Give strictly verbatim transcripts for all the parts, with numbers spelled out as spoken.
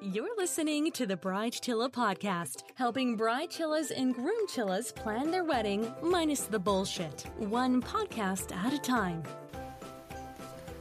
You're listening to the Bridechilla podcast, helping bridechillas and groomchillas plan their wedding, minus the bullshit, one podcast at a time.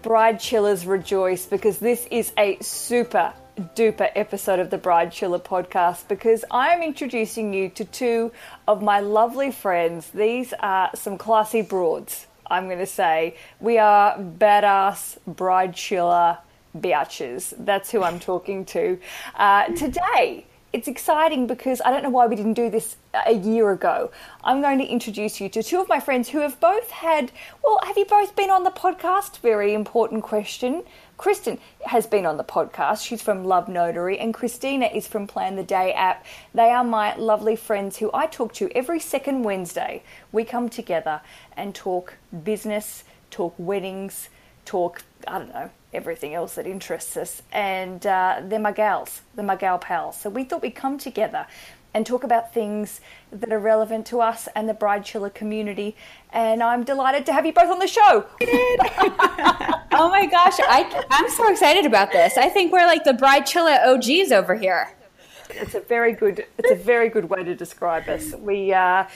Bridechillas rejoice, because this is a super duper episode of the Bridechilla podcast, because I am introducing you to two of my lovely friends. These are some classy broads, I'm going to say. We are badass Bridechilla biatches. That's who I'm talking to. Uh, today, it's exciting because I don't know why we didn't do this a year ago. I'm going to introduce you to two of my friends who have both had, well, have you both been on the podcast? Very important question. Kristen has been on the podcast. She's from Love Notary, and Christina is from Plan the Day app. They are my lovely friends who I talk to every second Wednesday. We come together and talk business, talk weddings, talk, I don't know, everything else that interests us, and uh, they're my gals, they're my gal pals. So we thought we'd come together and talk about things that are relevant to us and the Bridechilla community, and I'm delighted to have you both on the show. Oh my gosh, I, I'm so excited about this. I think we're like the Bridechilla O Gs over here. It's a very good, it's a very good way to describe us. We, uh,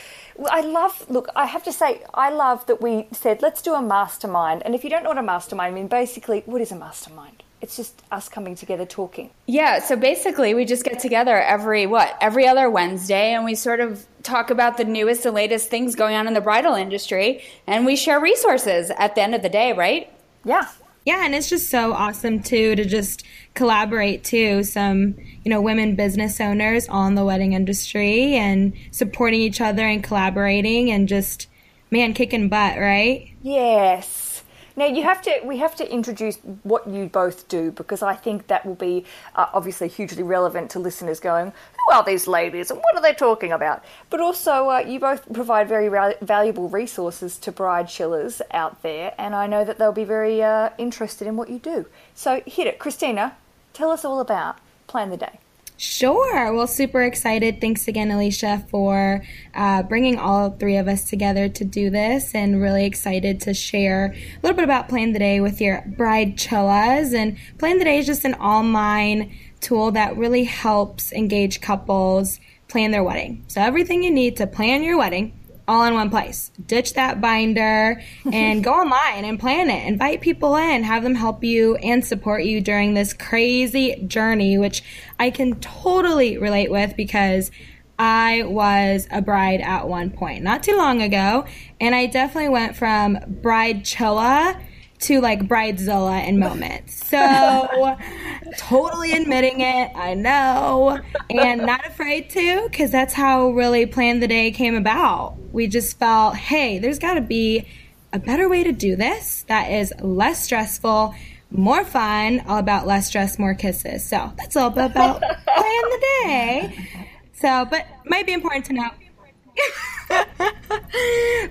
I love, look, I have to say, I love that we said, let's do a mastermind. And if you don't know what a mastermind, I mean, basically, what is a mastermind? It's just us coming together talking. Yeah. So basically we just get together every, what, every other Wednesday, and we sort of talk about the newest and latest things going on in the bridal industry, and we share resources at the end of the day, right? Yeah. Yeah, and it's just so awesome, too, to just collaborate, too, some, you know, women business owners all in the wedding industry and supporting each other and collaborating and just, man, kicking butt, right? Yes. Now, you have to, we have to introduce what you both do, because I think that will be uh, obviously hugely relevant to listeners going, who are these ladies and what are they talking about? But also, uh, you both provide very ra- valuable resources to bridechillas out there, and I know that they'll be very uh, interested in what you do. So hit it. Christina, tell us all about Plan the Day. Sure. Well, super excited. Thanks again, Alicia, for uh, bringing all three of us together to do this, and really excited to share a little bit about Plan the Day with your bridechillas. And Plan the Day is just an online tool that really helps engage couples plan their wedding. So everything you need to plan your wedding all in one place. Ditch that binder and go online and plan it. Invite people in, have them help you and support you during this crazy journey, which I can totally relate with, because I was a bride at one point, not too long ago, and I definitely went from bridechilla to like bridezilla in moments. So totally admitting it, I know, and not afraid to, because that's how really Plan the Day came about. We just felt, hey, there's got to be a better way to do this that is less stressful, more fun, all about less stress, more kisses. So that's all about Plan the Day. So, but might be important to know.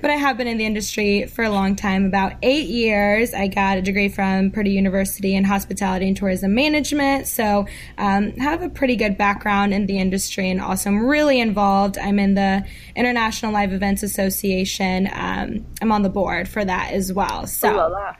But I have been in the industry for a long time, about eight years. I got a degree from Purdue University in hospitality and tourism management. So um, have a pretty good background in the industry, and also I'm really involved. I'm in the International Live Events Association. Um, I'm on the board for that as well. So. Ooh, la, la.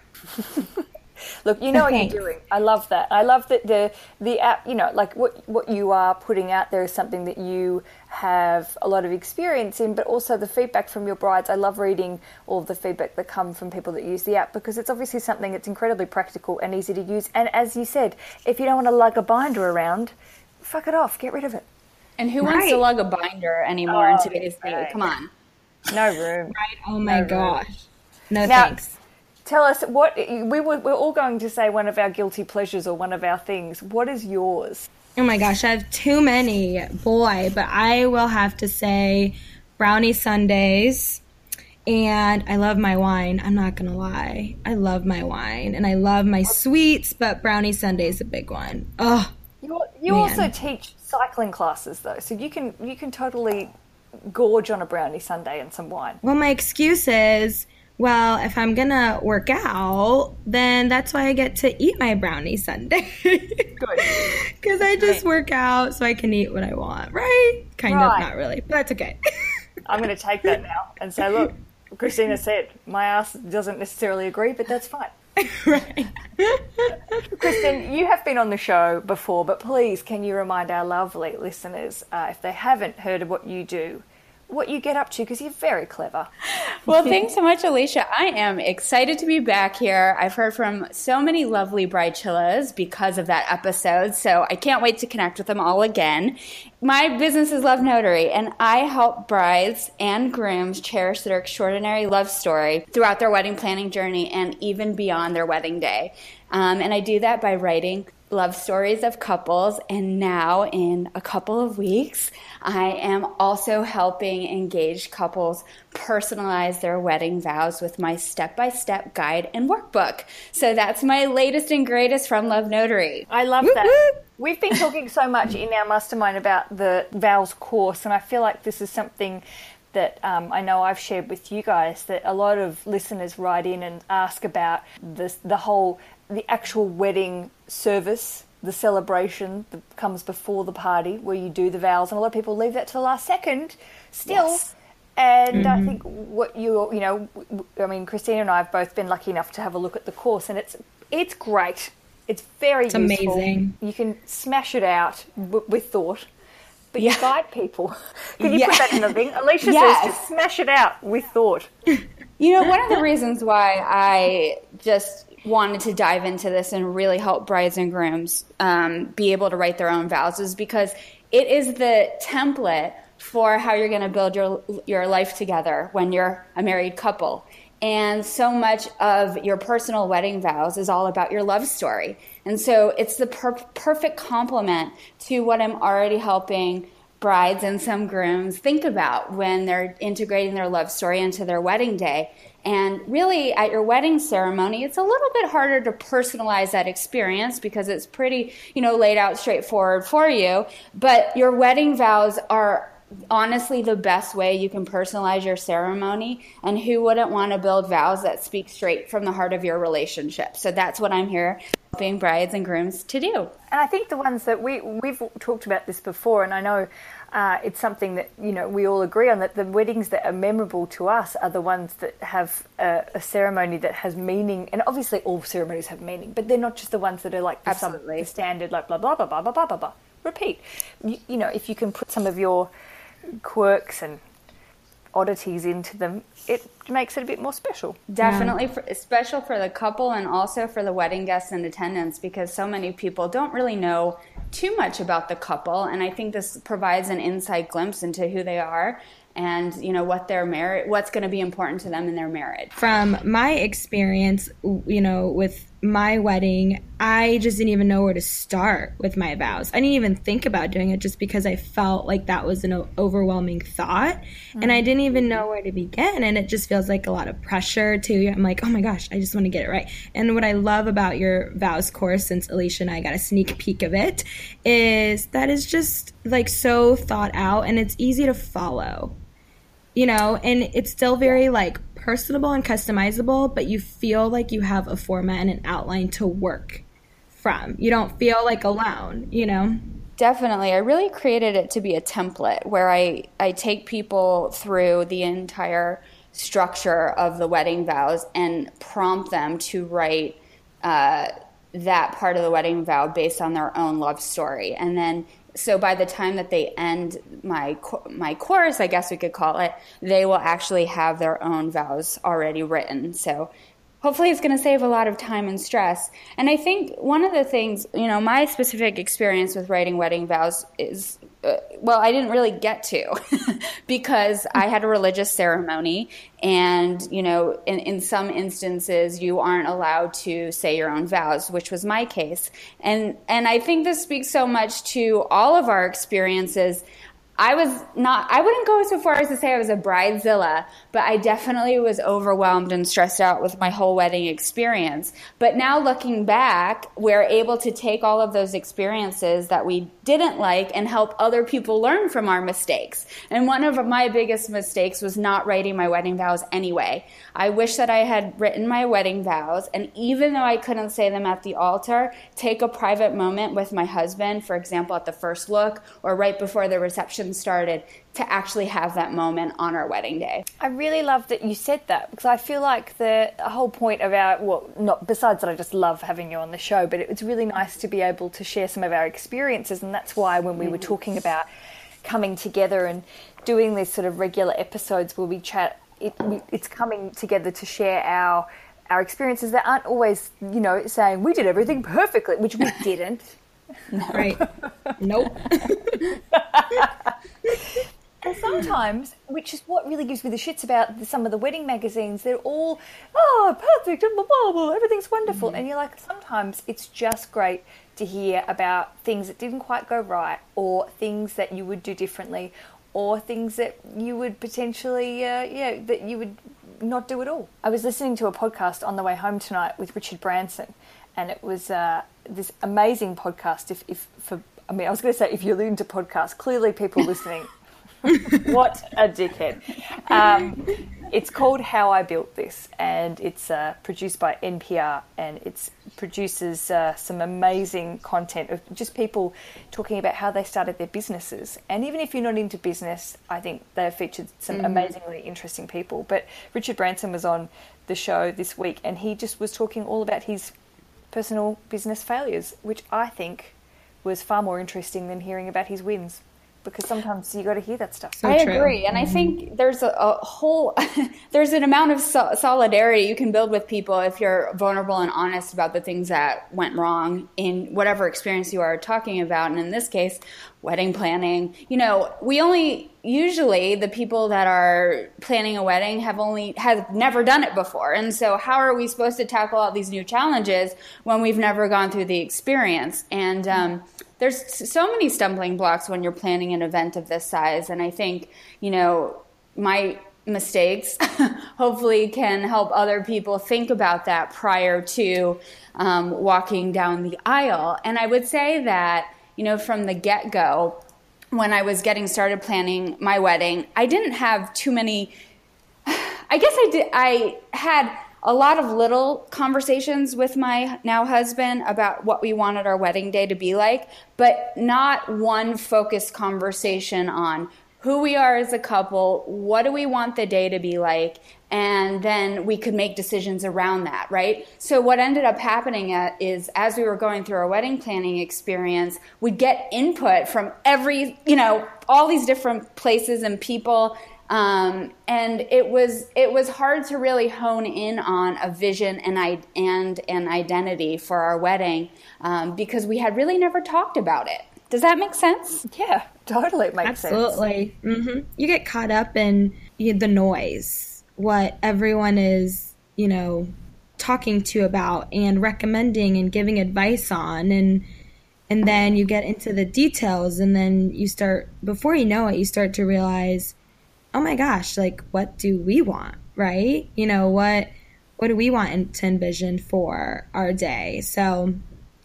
Look, you know what you're doing. I love that. I love that the the app, you know, like what what you are putting out there is something that you have a lot of experience in, but also the feedback from your brides. I love reading all the feedback that come from people that use the app, because it's obviously something that's incredibly practical and easy to use. And as you said, if you don't want to lug a binder around, fuck it off, get rid of it. And who right. wants to lug a binder anymore oh, in today's day? Right. Come on. No room. Right? Oh my no gosh. Room. No now, thanks. Tell us what we were, we're all going to say one of our guilty pleasures or one of our things. What is yours? Oh my gosh, I have too many, boy, but I will have to say brownie sundaes. And I love my wine. I'm not going to lie. I love my wine and I love my sweets, but brownie sundaes a big one. Oh, You're, you man. also teach cycling classes though. So you can, you can totally gorge on a brownie sundae and some wine. Well, my excuse is, well, if I'm going to work out, then that's why I get to eat my brownie sundae. Good. Because I just right. work out so I can eat what I want, right? Kind right. of, not really, but that's okay. I'm going to take that now and say, look, Christina said, my ass doesn't necessarily agree, but that's fine. Right. Kristen, you have been on the show before, but please can you remind our lovely listeners, uh, if they haven't heard of what you do, what you get up to, because you're very clever. Well, thanks so much, Alicia. I am excited to be back here. I've heard from so many lovely Bridechillas because of that episode, so I can't wait to connect with them all again. My business is Love Notary, and I help brides and grooms cherish their extraordinary love story throughout their wedding planning journey and even beyond their wedding day. Um, and I do that by writing love stories of couples, and now in a couple of weeks, I am also helping engaged couples personalize their wedding vows with my step-by-step guide and workbook. So that's my latest and greatest from Love Notary. I love that. Woo-hoo! We've been talking so much in our mastermind about the vows course, and I feel like this is something that um, I know I've shared with you guys, that a lot of listeners write in and ask about this, the whole, the actual wedding service, the celebration that comes before the party where you do the vows. And a lot of people leave that to the last second still. Yes. And mm-hmm. I think what you, you know, I mean, Christina and I have both been lucky enough to have a look at the course, and it's it's great. It's very it's useful. Amazing. You can smash it out w- with thought. But yeah. You guide people. Can you yeah. put that in the thing? Alicia yes. says, just smash it out with thought. You know, one of the reasons why I just wanted to dive into this and really help brides and grooms um, be able to write their own vows is because it is the template for how you're going to build your your life together when you're a married couple. And so much of your personal wedding vows is all about your love story. And so it's the per- perfect complement to what I'm already helping brides and some grooms think about when they're integrating their love story into their wedding day. And really, at your wedding ceremony, it's a little bit harder to personalize that experience because it's pretty, you know, laid out straightforward for you. But your wedding vows are honestly the best way you can personalize your ceremony, and who wouldn't want to build vows that speak straight from the heart of your relationship? So that's what I'm here helping brides and grooms to do. And I think the ones that we, we've talked about this before, and I know uh, it's something that, you know, we all agree on, that the weddings that are memorable to us are the ones that have a, a ceremony that has meaning. And obviously all ceremonies have meaning, but they're not just the ones that are like the, some, the standard, like blah, blah, blah, blah, blah, blah, blah, blah. Repeat. You, you know, if you can put some of your quirks and oddities into them, it makes it a bit more special. Definitely yeah. for, special for the couple and also for the wedding guests in attendance, because so many people don't really know too much about the couple, and I think this provides an inside glimpse into who they are and, you know, what their marriage, what's going to be important to them in their marriage. From my experience, you know, with my wedding, I just didn't even know where to start with my vows. I didn't even think about doing it just because I felt like that was an overwhelming thought. Mm-hmm. And I didn't even know where to begin. And it just feels like a lot of pressure too. I'm like, oh my gosh, I just want to get it right. And what I love about your vows course, since Alicia and I got a sneak peek of it, is that it's just like so thought out and it's easy to follow, you know, and it's still very like personable and customizable, but you feel like you have a format and an outline to work from. You don't feel like alone, you know? Definitely. I really created it to be a template where I, I take people through the entire structure of the wedding vows and prompt them to write uh, that part of the wedding vow based on their own love story. And then so by the time that they end my my course, I guess we could call it, they will actually have their own vows already written. So hopefully it's going to save a lot of time and stress. And I think one of the things, you know, my specific experience with writing wedding vows is, uh, well, I didn't really get to because I had a religious ceremony. And, you know, in, in some instances, you aren't allowed to say your own vows, which was my case. And and I think this speaks so much to all of our experiences. I was not, I wouldn't go so far as to say I was a bridezilla, but I definitely was overwhelmed and stressed out with my whole wedding experience. But now looking back, we're able to take all of those experiences that we didn't like and help other people learn from our mistakes. And one of my biggest mistakes was not writing my wedding vows anyway. I wish that I had written my wedding vows, and even though I couldn't say them at the altar, take a private moment with my husband, for example, at the first look or right before the reception conversation started to actually have that moment on our wedding day. I really love that you said that, because I feel like the whole point about, well, not besides that I just love having you on the show, but it's really nice to be able to share some of our experiences. And that's why when we were talking about coming together and doing these sort of regular episodes where we chat, it, it's coming together to share our our experiences that aren't always, you know, saying we did everything perfectly, which we didn't. No. Right. Nope. And sometimes, which is what really gives me the shits about some of the wedding magazines, they're all, oh, perfect, and blah, blah, blah, everything's wonderful. Mm-hmm. And you're like, sometimes it's just great to hear about things that didn't quite go right, or things that you would do differently, or things that you would potentially, uh, yeah, that you would not do at all. I was listening to a podcast on the way home tonight with Richard Branson, and it was uh, this amazing podcast. If, if for, I mean, I was going to say, if you're listening to podcasts, clearly people listening... What a dickhead. Um, it's called How I Built This, and it's uh, produced by N P R, and it produces uh, some amazing content of just people talking about how they started their businesses. And even if you're not into business, I think they've featured some mm. amazingly interesting people. But Richard Branson was on the show this week, and he just was talking all about his personal business failures, which I think was far more interesting than hearing about his wins. Because sometimes you got to hear that stuff. So I true. agree. And I think there's a, a whole, there's an amount of so- solidarity you can build with people if you're vulnerable and honest about the things that went wrong in whatever experience you are talking about. And in this case, wedding planning. You know, we only, usually the people that are planning a wedding have only, have never done it before. And so how are we supposed to tackle all these new challenges when we've never gone through the experience? And, um, there's so many stumbling blocks when you're planning an event of this size. And I think, you know, my mistakes hopefully can help other people think about that prior to um, walking down the aisle. And I would say that, you know, from the get-go, when I was getting started planning my wedding, I didn't have too many, I guess I did, I had a lot of little conversations with my now husband about what we wanted our wedding day to be like, but not one focused conversation on who we are as a couple, what do we want the day to be like, and then we could make decisions around that, right? So what ended up happening is, as we were going through our wedding planning experience, we'd get input from every, you know, all these different places and people. Um, and it was it was hard to really hone in on a vision and I, and an identity for our wedding um, because we had really never talked about it. Does that make sense? Yeah, totally it makes Absolutely. sense. Absolutely. Mm-hmm. You get caught up in you know, the noise, what everyone is, you know, talking to about and recommending and giving advice on, and and then you get into the details, and then you start, before you know it, you start to realize, oh my gosh, like, what do we want, right? You know, what what do we want to envision for our day? So,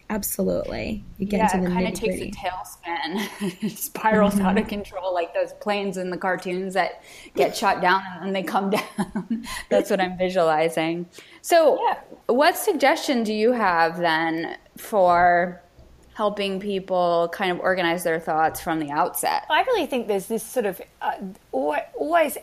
absolutely. You get yeah, into the nitty-gritty. Yeah, it kind of takes a tailspin. Spirals mm-hmm. out of control, like those planes in the cartoons that get shot down and then they come down. That's what I'm visualizing. So, yeah. What suggestion do you have then for helping people kind of organize their thoughts from the outset? I really think there's this sort of uh, always,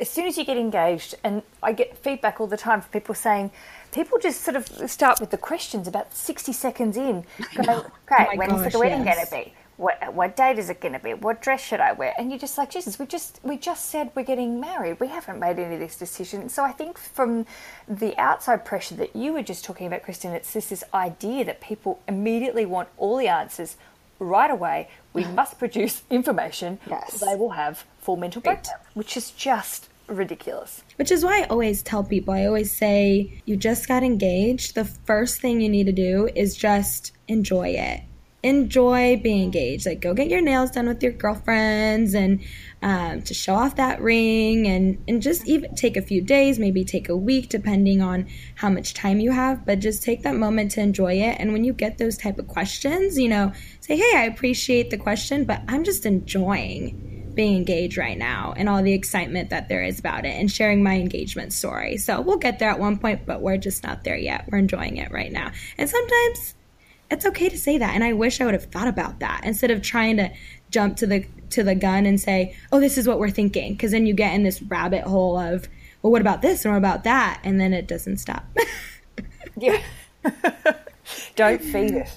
as soon as you get engaged, and I get feedback all the time from people saying, people just sort of start with the questions about sixty seconds in. Going, okay, oh when gosh, is the wedding yes. going to be? What, what date is it going to be? What dress should I wear? And you're just like, Jesus, we just we just said we're getting married. We haven't made any of this decision. So I think from the outside pressure that you were just talking about, Kristen, it's this, this idea that people immediately want all the answers right away. We must produce information. Yes. They will have full mental breakdown, which is just ridiculous. Which is why I always tell people, I always say, you just got engaged. The first thing you need to do is just enjoy it. Enjoy being engaged. Like, go get your nails done with your girlfriends and um, to show off that ring, and, and just even take a few days, maybe take a week, depending on how much time you have, but just take that moment to enjoy it. And when you get those type of questions, you know, say, hey, I appreciate the question, but I'm just enjoying being engaged right now and all the excitement that there is about it, and sharing my engagement story. So we'll get there at one point, but we're just not there yet. We're enjoying it right now. And sometimes it's okay to say that, and I wish I would have thought about that instead of trying to jump to the to the gun and say, oh, this is what we're thinking. Because then you get in this rabbit hole of, well, what about this and what about that? And then it doesn't stop. Yeah. Don't feed it.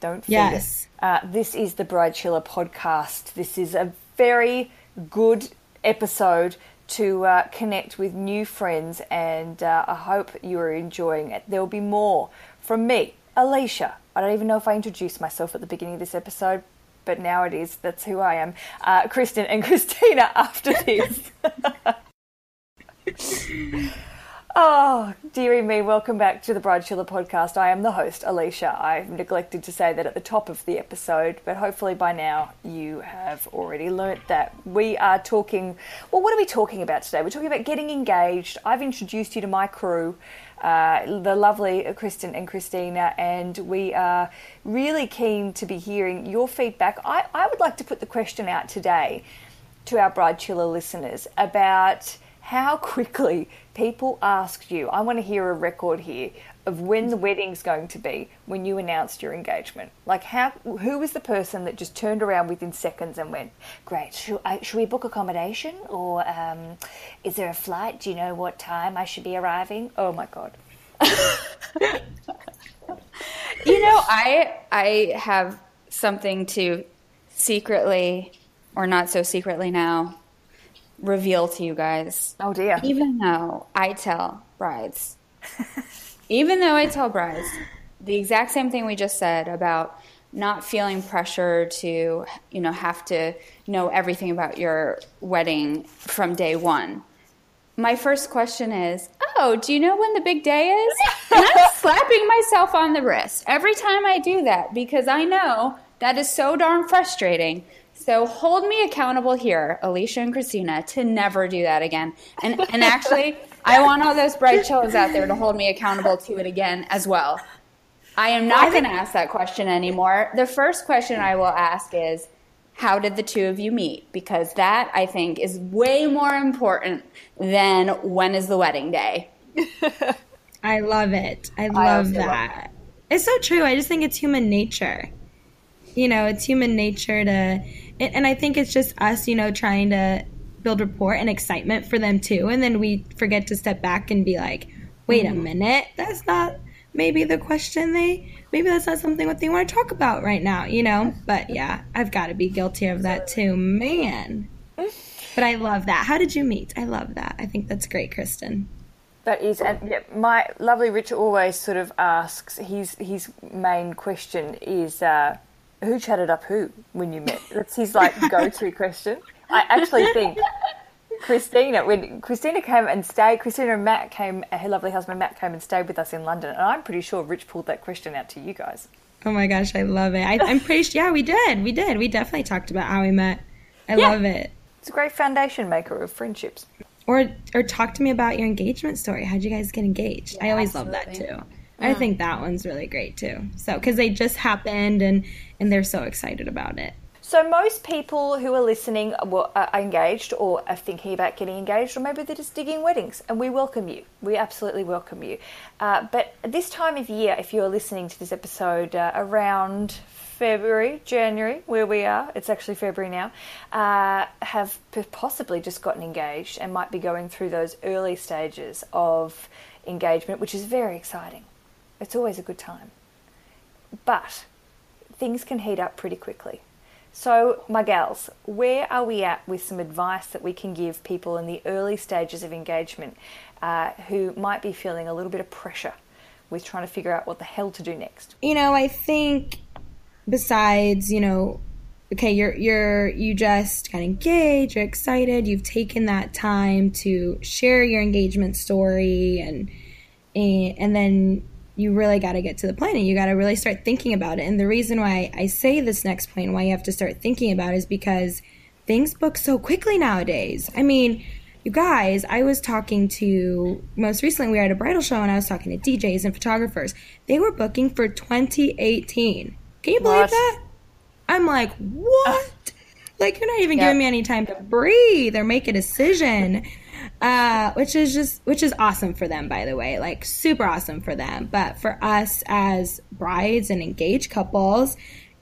Don't feed yes. it. Uh, this is the Bridechilla podcast. This is a very good episode to uh, connect with new friends, and uh, I hope you are enjoying it. There will be more from me, Alicia. I don't even know if I introduced myself at the beginning of this episode, but now it is. That's who I am. Uh, Kristen and Christina after this. Oh, dearie me. Welcome back to the Bridechilla podcast. I am the host, Alicia. I've neglected to say that at the top of the episode, but hopefully by now you have already learnt that. We are talking, well, what are we talking about today? We're talking about getting engaged. I've introduced you to my crew, uh, the lovely Kristen and Christina, and we are really keen to be hearing your feedback. I, I would like to put the question out today to our Bridechilla listeners about how quickly people asked you. I want to hear a record here of when the wedding's going to be when you announced your engagement. Like, how? Who was the person that just turned around within seconds and went, great, should, I, should we book accommodation? Or um, is there a flight? Do you know what time I should be arriving? Oh, my God. You know, I I have something to secretly, or not so secretly now, reveal to you guys. Oh dear. Even though I tell brides, even though I tell brides the exact same thing we just said about not feeling pressure to, you know, have to know everything about your wedding from day one. My first question is, oh, do you know when the big day is? And I'm slapping myself on the wrist every time I do that, because I know that is so darn frustrating. So hold me accountable here, Alicia and Christina, to never do that again. And and actually, I want all those Bridechillas out there to hold me accountable to it again as well. I am not going to ask that question anymore. The first question I will ask is, how did the two of you meet? Because that, I think, is way more important than when is the wedding day. I love it. I love I that. Love it. It's so true. I just think it's human nature. You know, it's human nature to – and I think it's just us, you know, trying to build rapport and excitement for them too. And then we forget to step back and be like, wait mm-hmm. a minute. That's not maybe the question they – maybe that's not something what they want to talk about right now, you know. But, yeah, I've got to be guilty of that too. Man. But I love that. How did you meet? I love that. I think that's great, Kristen. That is, and yeah, my lovely Richard always sort of asks – his his main question is uh, – who chatted up who when you met? That's his, like, go-to question. I actually think Christina, when Christina came and stayed, Christina and Matt came, her lovely husband Matt came and stayed with us in London, and I'm pretty sure Rich pulled that question out to you guys. Oh, my gosh, I love it. I, I'm pretty sure, yeah, we did. We did. We definitely talked about how we met. I yeah. love it. It's a great foundation maker of friendships. Or or talk to me about your engagement story. How'd you guys get engaged? Yeah, I always absolutely. love that, too. Yeah. I think that one's really great too. So, because they just happened and, and they're so excited about it. So most people who are listening are engaged or are thinking about getting engaged, or maybe they're just digging weddings, and we welcome you. We absolutely welcome you. Uh, but this time of year, if you're listening to this episode uh, around February, January, where we are, it's actually February now, uh, have possibly just gotten engaged and might be going through those early stages of engagement, which is very exciting. It's always a good time. But things can heat up pretty quickly. So, my gals, where are we at with some advice that we can give people in the early stages of engagement uh, who might be feeling a little bit of pressure with trying to figure out what the hell to do next? You know, I think besides, you know, okay, you're you're you just got engaged, you're excited, you've taken that time to share your engagement story, and and, and then you really got to get to the planning. You got to really start thinking about it. And the reason why I say this next point, why you have to start thinking about it, is because things book so quickly nowadays. I mean, you guys, I was talking to, most recently we were at a bridal show and I was talking to D Js and photographers. They were booking for twenty eighteen. Can you believe what? that? I'm like, what? Uh, like, you're not even yeah. giving me any time to breathe or make a decision. Uh, which is just, which is awesome for them, by the way, like super awesome for them. But for us as brides and engaged couples,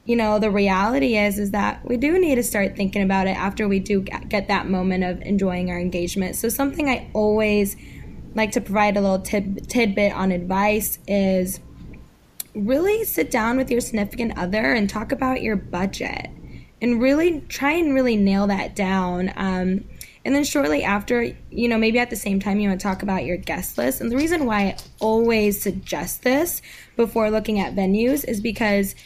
you know, the reality is, is that we do need to start thinking about it after we do get that moment of enjoying our engagement. So something I always like to provide a little tid- tidbit on advice is really sit down with your significant other and talk about your budget and really try and really nail that down. Um, and then shortly after, you know, maybe at the same time, you want to talk about your guest list. And the reason why I always suggest this before looking at venues is because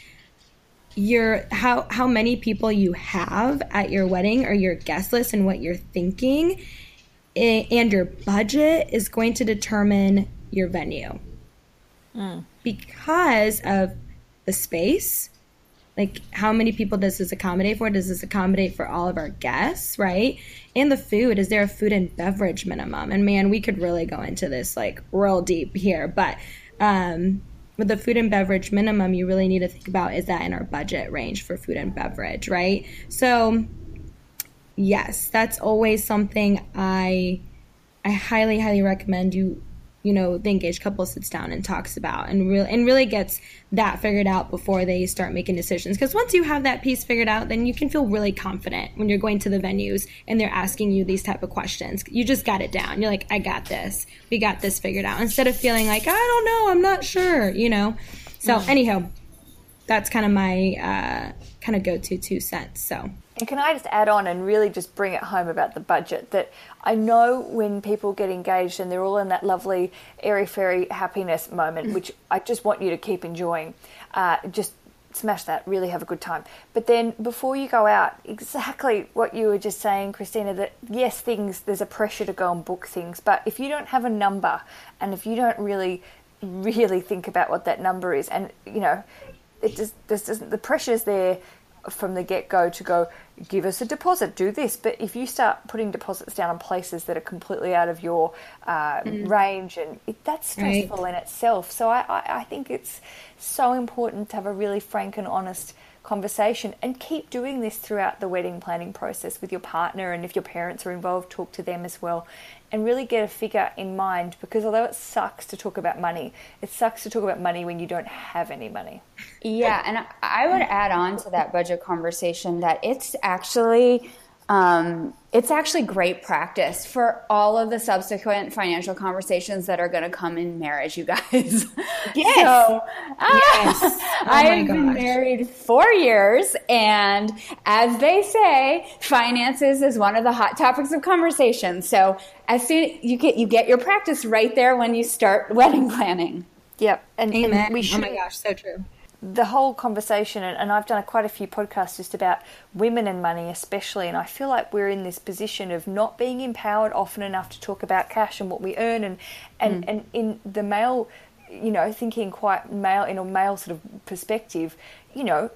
your how how many people you have at your wedding or your guest list and what you're thinking and your budget is going to determine your venue mm. because of the space. Like, how many people does this accommodate for? Does this accommodate for all of our guests, right? And the food, is there a food and beverage minimum? And man, we could really go into this like real deep here, but um with the food and beverage minimum, you really need to think about, is that in our budget range for food and beverage, right? So yes, that's always something I I highly, highly recommend you, you know, the engaged couple sits down and talks about and really and really gets that figured out before they start making decisions. Because once you have that piece figured out, then you can feel really confident when you're going to the venues and they're asking you these type of questions. You just got it down. You're like, I got this. We got this figured out. Instead of feeling like, I don't know, I'm not sure, you know. So mm-hmm. anyhow, that's kind of my uh, kind of go-to two cents. So. And can I just add on and really just bring it home about the budget, that I know when people get engaged and they're all in that lovely airy-fairy happiness moment, which I just want you to keep enjoying, uh, just smash that, really have a good time. But then before you go out, exactly what you were just saying, Christina, that yes, things, there's a pressure to go and book things, but if you don't have a number and if you don't really, really think about what that number is, and, you know, it just, this doesn't, the pressure's there from the get-go to go, give us a deposit, do this. But if you start putting deposits down on places that are completely out of your uh, mm. range, and it, that's stressful right. in itself. So I, I, I think it's so important to have a really frank and honest conversation, and keep doing this throughout the wedding planning process with your partner. And if your parents are involved, talk to them as well, and really get a figure in mind, because although it sucks to talk about money, it sucks to talk about money when you don't have any money. Yeah, and I would add on to that budget conversation that it's actually um, it's actually great practice for all of the subsequent financial conversations that are going to come in marriage, you guys. Yes. So, ah, yes. Oh I've been married four years, and as they say, finances is one of the hot topics of conversation. So as soon you get you get your practice right there when you start wedding planning. Yep. And, Amen. and we should. Oh my gosh, so true. The whole conversation, and I've done quite a few podcasts just about women and money especially, and I feel like we're in this position of not being empowered often enough to talk about cash and what we earn, and and, mm. and in the male, you know, thinking quite male, in a male sort of perspective, you know,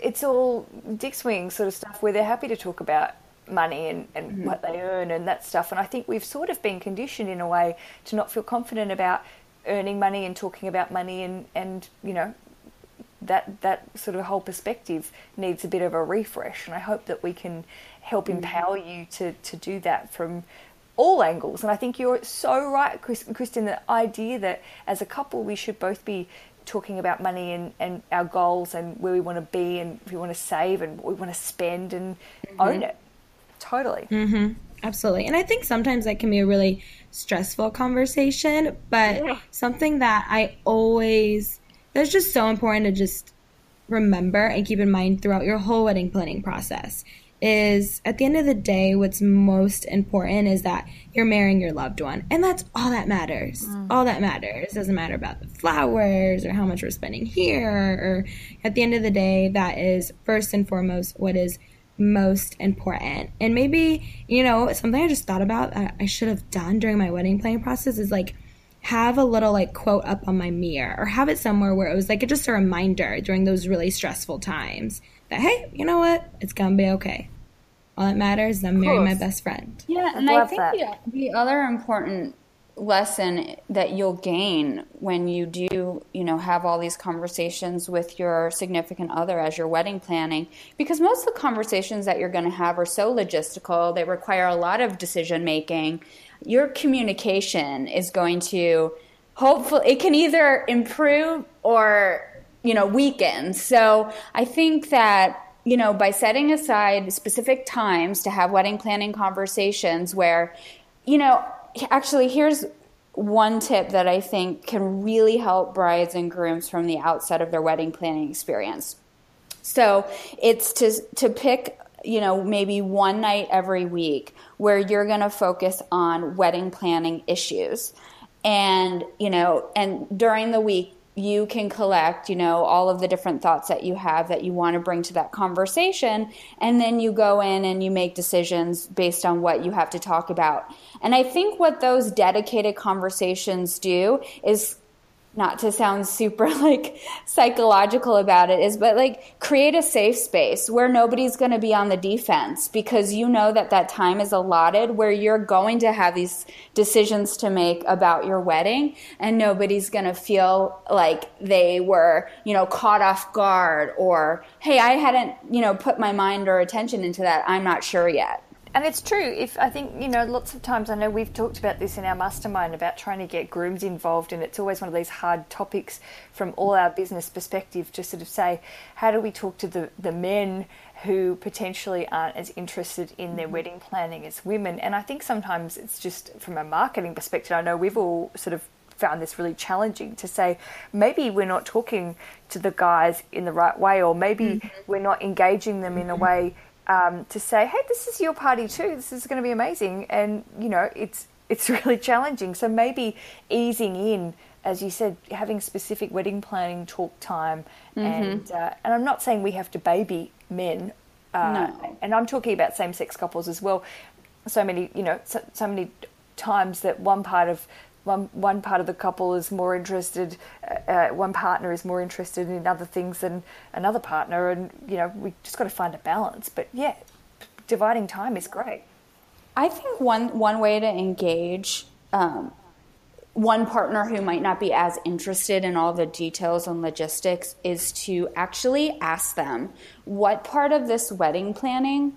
it's all dick swing sort of stuff where they're happy to talk about money and, and mm-hmm. what they earn and that stuff. And I think we've sort of been conditioned in a way to not feel confident about earning money and talking about money, and, and you know, that that sort of whole perspective needs a bit of a refresh, and I hope that we can help empower you to, to do that from all angles. And I think you're so right, Kristen, the idea that as a couple we should both be talking about money and, and our goals and where we want to be and if we want to save and what we want to spend and mm-hmm. own it. Totally. Mm-hmm. Absolutely. And I think sometimes that can be a really stressful conversation, but yeah. something that I always... That's just so important to just remember and keep in mind throughout your whole wedding planning process is at the end of the day, what's most important is that you're marrying your loved one. And that's all that matters. Mm. All that matters. It doesn't matter about the flowers or how much we're spending here. Or at the end of the day, that is first and foremost what is most important. And maybe, you know, something I just thought about that I should have done during my wedding planning process is like, have a little like quote up on my mirror or have it somewhere where it was like just a reminder during those really stressful times that, hey, you know what? It's going to be okay. All that matters is I'm marrying my best friend. Yeah, and I, I think the, the other important lesson that you'll gain when you do, you know, have all these conversations with your significant other as you're wedding planning, because most of the conversations that you're going to have are so logistical, they require a lot of decision making. Your communication is going to hopefully, it can either improve or you know, weekends. So I think that, you know, by setting aside specific times to have wedding planning conversations where, you know, actually here's one tip that I think can really help brides and grooms from the outset of their wedding planning experience. So it's to to pick, you know, maybe one night every week where you're going to focus on wedding planning issues. And, you know, and during the week, you can collect, you know, all of the different thoughts that you have that you want to bring to that conversation. And then you go in and you make decisions based on what you have to talk about. And I think what those dedicated conversations do is, not to sound super like psychological about it, is but like create a safe space where nobody's going to be on the defense, because you know that that time is allotted where you're going to have these decisions to make about your wedding, and nobody's going to feel like they were, you know, caught off guard, or, hey, I hadn't, you know, put my mind or attention into that. I'm not sure yet. And it's true. If I think, you know, lots of times, I know we've talked about this in our mastermind about trying to get grooms involved, and it's always one of these hard topics from all our business perspective to sort of say, how do we talk to the, the men who potentially aren't as interested in their wedding planning as women? And I think sometimes it's just from a marketing perspective, I know we've all sort of found this really challenging to say, maybe we're not talking to the guys in the right way, or maybe mm-hmm. we're not engaging them in a way Um, to say, hey, this is your party too. This is going to be amazing. And, you know, it's it's really challenging. So maybe easing in, as you said, having specific wedding planning talk time. Mm-hmm. And uh, and I'm not saying we have to baby men. Uh, no. And I'm talking about same-sex couples as well. So many, you know, so, so many times that one part of One one part of the couple is more interested, uh, one partner is more interested in other things than another partner, and, you know, we just got to find a balance. But yeah, dividing time is great. I think one one way to engage um, one partner who might not be as interested in all the details and logistics is to actually ask them, what part of this wedding planning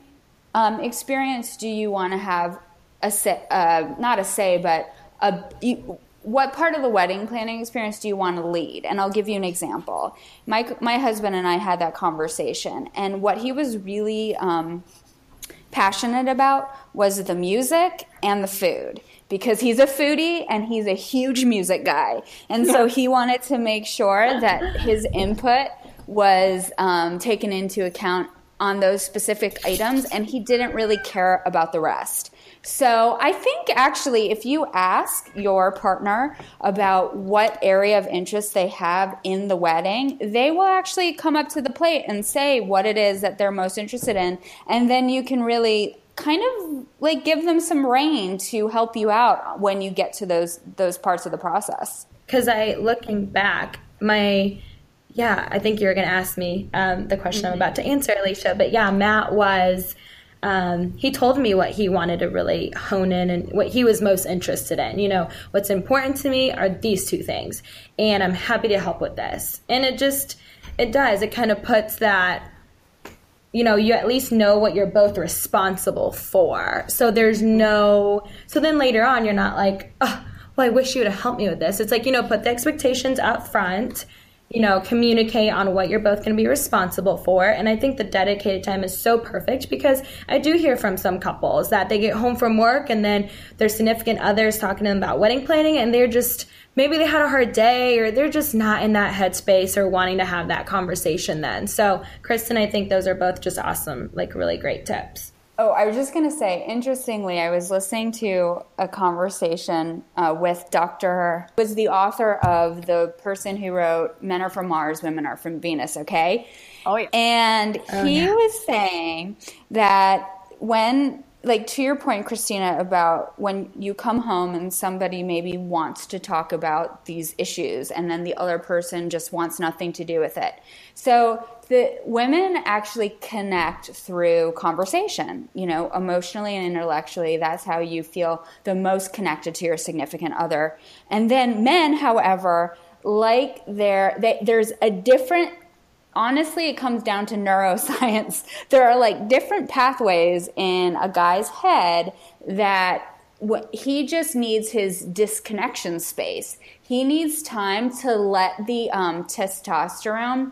um, experience do you want to have a say, uh, not a say, but A, you, what part of the wedding planning experience do you want to lead? And I'll give you an example. My my husband and I had that conversation, and what he was really um, passionate about was the music and the food, because he's a foodie and he's a huge music guy. And so he wanted to make sure that his input was um, taken into account on those specific items, and he didn't really care about the rest. So I think actually if you ask your partner about what area of interest they have in the wedding, they will actually come up to the plate and say what it is that they're most interested in. And then you can really kind of like give them some rein to help you out when you get to those those parts of the process. Because I, looking back, my, yeah, I think you were going to ask me um, the question mm-hmm. I'm about to answer, Alicia. But yeah, Matt was... Um, he told me what he wanted to really hone in and what he was most interested in. You know, what's important to me are these two things, and I'm happy to help with this. And it just, it does, it kind of puts that, you know, you at least know what you're both responsible for. So there's no, so then later on, you're not like, oh, well, I wish you would have helped me with this. It's like, you know, put the expectations up front, you know, communicate on what you're both going to be responsible for. And I think the dedicated time is so perfect, because I do hear from some couples that they get home from work and then their significant other's talking to them about wedding planning, and they're just, maybe they had a hard day, or they're just not in that headspace or wanting to have that conversation then. So Kristen, I think those are both just awesome, like really great tips. Oh, I was just going to say, interestingly, I was listening to a conversation uh, with Doctor who was the author of the person who wrote Men Are From Mars, Women Are From Venus, okay? Oh, yeah. And oh, he yeah. was saying that when, like to your point, Christina, about when you come home and somebody maybe wants to talk about these issues and then the other person just wants nothing to do with it. So the women actually connect through conversation, you know, emotionally and intellectually. That's how you feel the most connected to your significant other. And then men, however, like their, they, there's a different, honestly, it comes down to neuroscience. There are like different pathways in a guy's head that what, he just needs his disconnection space. He needs time to let the um, testosterone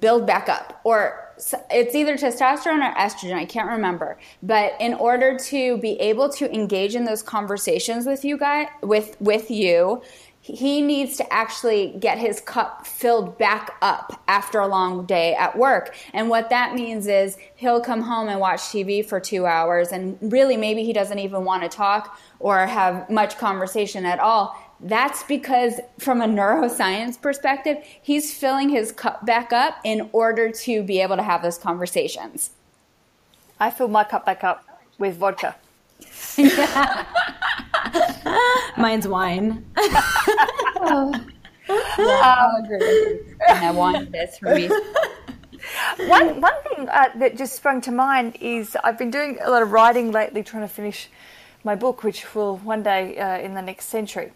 build back up, or it's either testosterone or estrogen, I can't remember. But in order to be able to engage in those conversations with you guys, with, with you, he needs to actually get his cup filled back up after a long day at work. And what that means is he'll come home and watch T V for two hours and really maybe he doesn't even want to talk or have much conversation at all. That's because from a neuroscience perspective, he's filling his cup back up in order to be able to have those conversations. I fill my cup back up with vodka. Yeah. Mine's wine. Oh. Wow. Um, and I wanted this for me. One, one thing uh, that just sprung to mind is I've been doing a lot of writing lately, trying to finish my book, which will one day uh, in the next century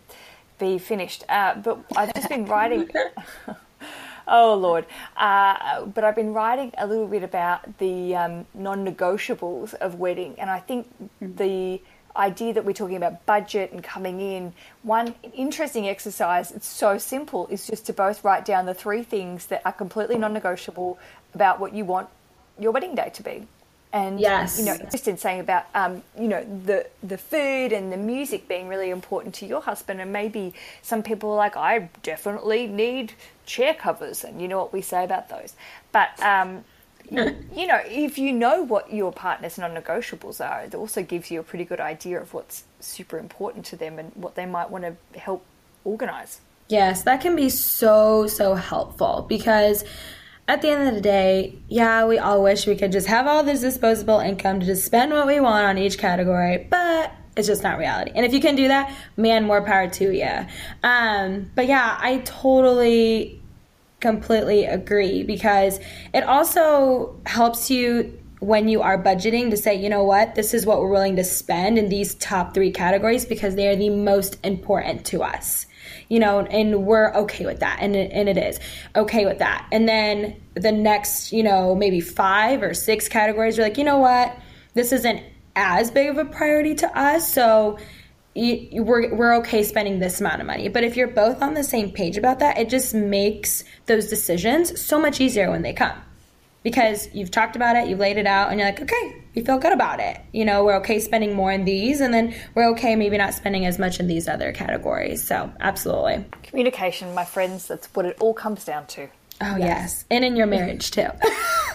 be finished. Uh, but I've just been writing... Oh, Lord. Uh, but I've been writing a little bit about the um, non-negotiables of wedding. And I think mm-hmm. the idea that we're talking about budget and coming in, one interesting exercise, it's so simple, is just to both write down the three things that are completely non-negotiable about what you want your wedding day to be. And, yes. you know, Kristen saying about, um, you know, the, the food and the music being really important to your husband. And maybe some people are like, I definitely need chair covers. And you know what we say about those. But, um, you, you know, if you know what your partner's non-negotiables are, it also gives you a pretty good idea of what's super important to them and what they might want to help organize. Yes, that can be so, so helpful because – at the end of the day, yeah, we all wish we could just have all this disposable income to just spend what we want on each category, but it's just not reality. And if you can do that, man, more power to you. Um, but yeah, I totally, completely agree because it also helps you when you are budgeting to say, you know what, this is what we're willing to spend in these top three categories because they are the most important to us. You know, and we're okay with that. And it, and it is okay with that. And then the next, you know, maybe five or six categories, you're like, you know what? This isn't as big of a priority to us. So you, you, we're, we're okay spending this amount of money. But if you're both on the same page about that, it just makes those decisions so much easier when they come. Because you've talked about it, you've laid it out, and you're like, okay, we feel good about it. You know, we're okay spending more in these, and then we're okay maybe not spending as much in these other categories. So, absolutely. Communication, my friends, that's what it all comes down to. Oh, yes. yes. And in your marriage, too.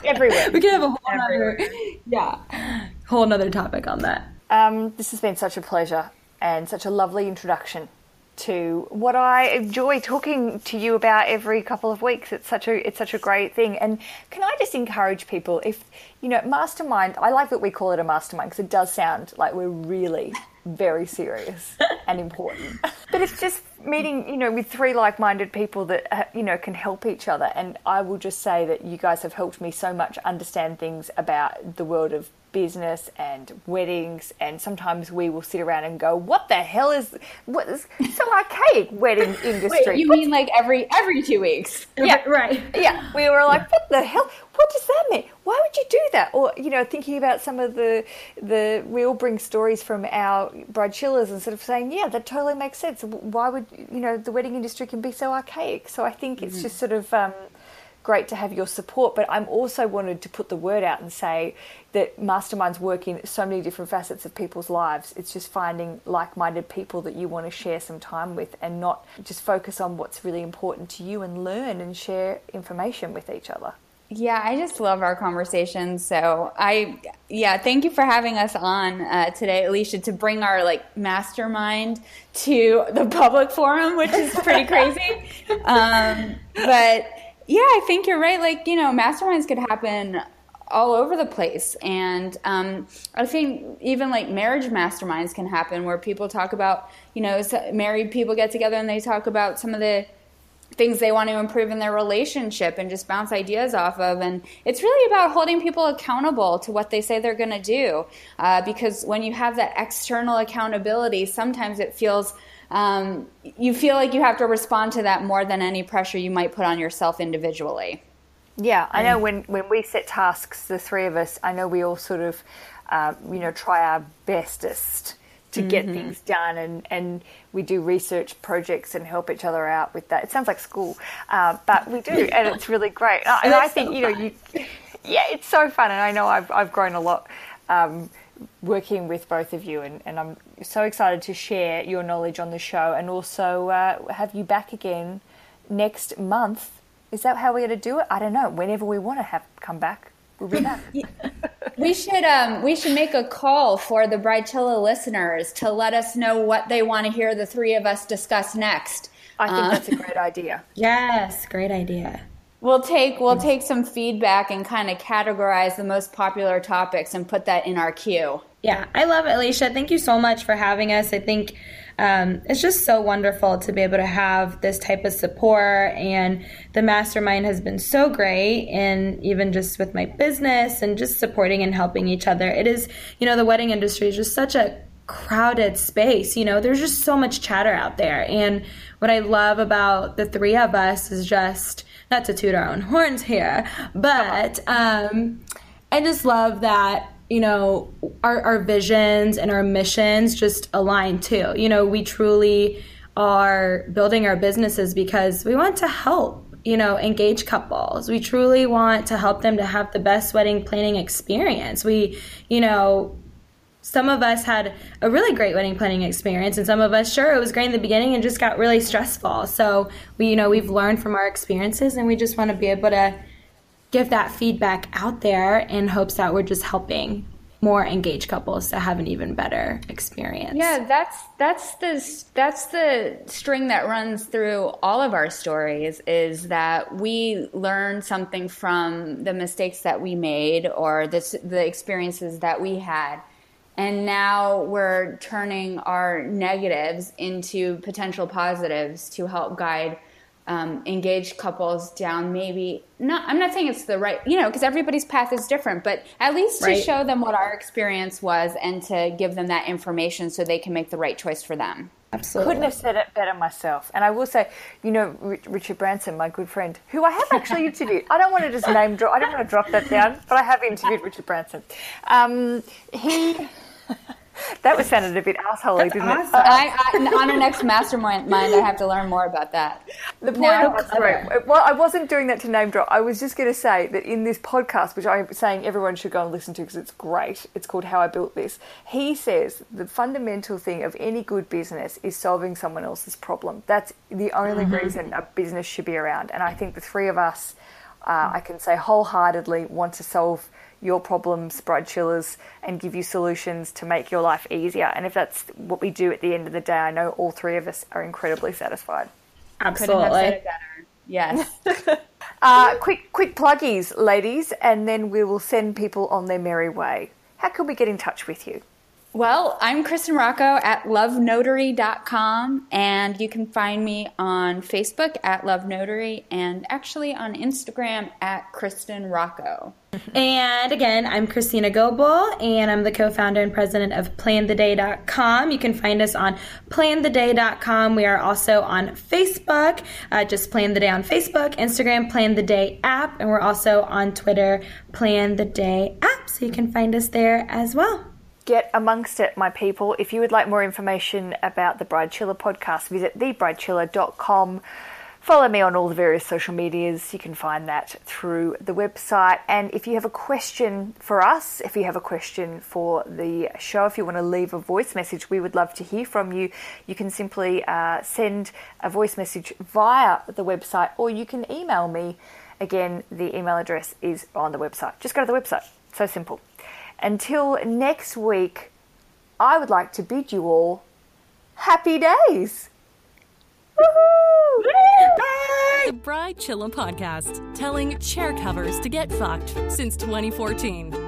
Everywhere. We could have a whole nother, yeah, whole nother topic on that. Um, this has been such a pleasure and such a lovely introduction to what I enjoy talking to you about every couple of weeks. It's such a it's such a great thing. And can I just encourage people, if, you know, mastermind, I like that we call it a mastermind because it does sound like we're really very serious and important. But it's just meeting, you know, with three like-minded people that, you know, can help each other. And I will just say that you guys have helped me so much understand things about the world of business and weddings, and sometimes we will sit around and go, what the hell is what is so archaic wedding industry? Wait, you What's, mean like every every two weeks? Yeah, right. Yeah. We were like, what the hell? What does that mean? Why would you do that? Or, you know, thinking about some of the the we all bring stories from our bridechillas and sort of saying, yeah, that totally makes sense. Why would, you know, the wedding industry can be so archaic? So I think it's mm-hmm. just sort of um great to have your support, but I'm also wanted to put the word out and say that masterminds work in so many different facets of people's lives. It's just finding like-minded people that you want to share some time with and not just focus on what's really important to you and learn and share information with each other. Yeah, I just love our conversation. So I, yeah, thank you for having us on uh, today, Alicia, to bring our like mastermind to the public forum, which is pretty crazy. Um, but yeah, I think you're right. Like, you know, masterminds could happen all over the place. And um, I think even like marriage masterminds can happen where people talk about, you know, married people get together and they talk about some of the things they want to improve in their relationship and just bounce ideas off of. And it's really about holding people accountable to what they say they're going to do. Uh, because when you have that external accountability, sometimes it feels Um, you feel like you have to respond to that more than any pressure you might put on yourself individually. Yeah, I know when, when we set tasks, the three of us, I know we all sort of, uh, you know, try our bestest to mm-hmm. get things done, and, and we do research projects and help each other out with that. It sounds like school, uh, but we do, and it's really great. And, and I think, so you know, you, yeah, it's so fun. And I know I've I've grown a lot um, working with both of you, and, and I'm so excited to share your knowledge on the show, and also uh, have you back again next month. Is that how we're going to do it? I don't know. Whenever we want to have come back, we'll be back. We should um, we should make a call for the Bridechilla listeners to let us know what they want to hear the three of us discuss next. I think um, that's a great idea. Yes, great idea. We'll take we'll take some feedback and kind of categorize the most popular topics and put that in our queue. Yeah, I love it, Alicia. Thank you so much for having us. I think um, it's just so wonderful to be able to have this type of support, and the mastermind has been so great, and even just with my business and just supporting and helping each other. It is, you know, the wedding industry is just such a crowded space. You know, there's just so much chatter out there, and what I love about the three of us is just, not to toot our own horns here, but um, I just love that, you know, our, our visions and our missions just align too. You know, we truly are building our businesses because we want to help, you know, engage couples. We truly want to help them to have the best wedding planning experience. We, you know, some of us had a really great wedding planning experience, and some of us, sure, it was great in the beginning and just got really stressful. So, we, you know, we've learned from our experiences, and we just want to be able to give that feedback out there in hopes that we're just helping more engaged couples to have an even better experience. Yeah, that's that's the that's the string that runs through all of our stories, is that we learn something from the mistakes that we made or the the experiences that we had. And now we're turning our negatives into potential positives to help guide um, engaged couples down maybe not, I'm not saying it's the right, you know, because everybody's path is different, but at least right. to show them what our experience was and to give them that information so they can make the right choice for them. Absolutely. Couldn't have said it better myself. And I will say, you know, Richard Branson, my good friend, who I have actually interviewed. I don't want to just name drop. I don't want to drop that down, but I have interviewed Richard Branson. Um, he... That was sounded a bit asshole-y, didn't awesome. It? I, I, on our next mastermind, I have to learn more about that. The point no, was, sorry, well, I wasn't doing that to name drop. I was just going to say that in this podcast, which I'm saying everyone should go and listen to because it's great, it's called How I Built This, he says the fundamental thing of any good business is solving someone else's problem. That's the only mm-hmm. reason a business should be around. And I think the three of us, uh, I can say wholeheartedly, want to solve your problems, Bridechillas, and give you solutions to make your life easier. And if that's what we do at the end of the day, I know all three of us are incredibly satisfied. Absolutely. Couldn't have said it better. Yes. uh, quick, quick pluggies, ladies, and then we will send people on their merry way. How can we get in touch with you? Well, I'm Kristen Rocco at love notary dot com, and you can find me on Facebook at Love Notary, and actually on Instagram at Kristen Rocco. And again, I'm Christina Gobel, and I'm the co-founder and president of plan the day dot com. You can find us on plan the day dot com. We are also on Facebook, uh, just Plan the Day on Facebook, Instagram, Plan the Day app, and we're also on Twitter, Plan the Day app. So you can find us there as well. Get amongst it, my people. If you would like more information about the Bridechilla podcast, visit the bridechilla dot com. Follow me on all the various social medias. You can find that through the website. And if you have a question for us, if you have a question for the show, if you want to leave a voice message, we would love to hear from you. You can simply uh, send a voice message via the website, or you can email me. Again, the email address is on the website. Just go to the website. So simple. Until next week, I would like to bid you all happy days. Woohoo! Bye! The Bridechilla Podcast, telling chair covers to get fucked since twenty fourteen.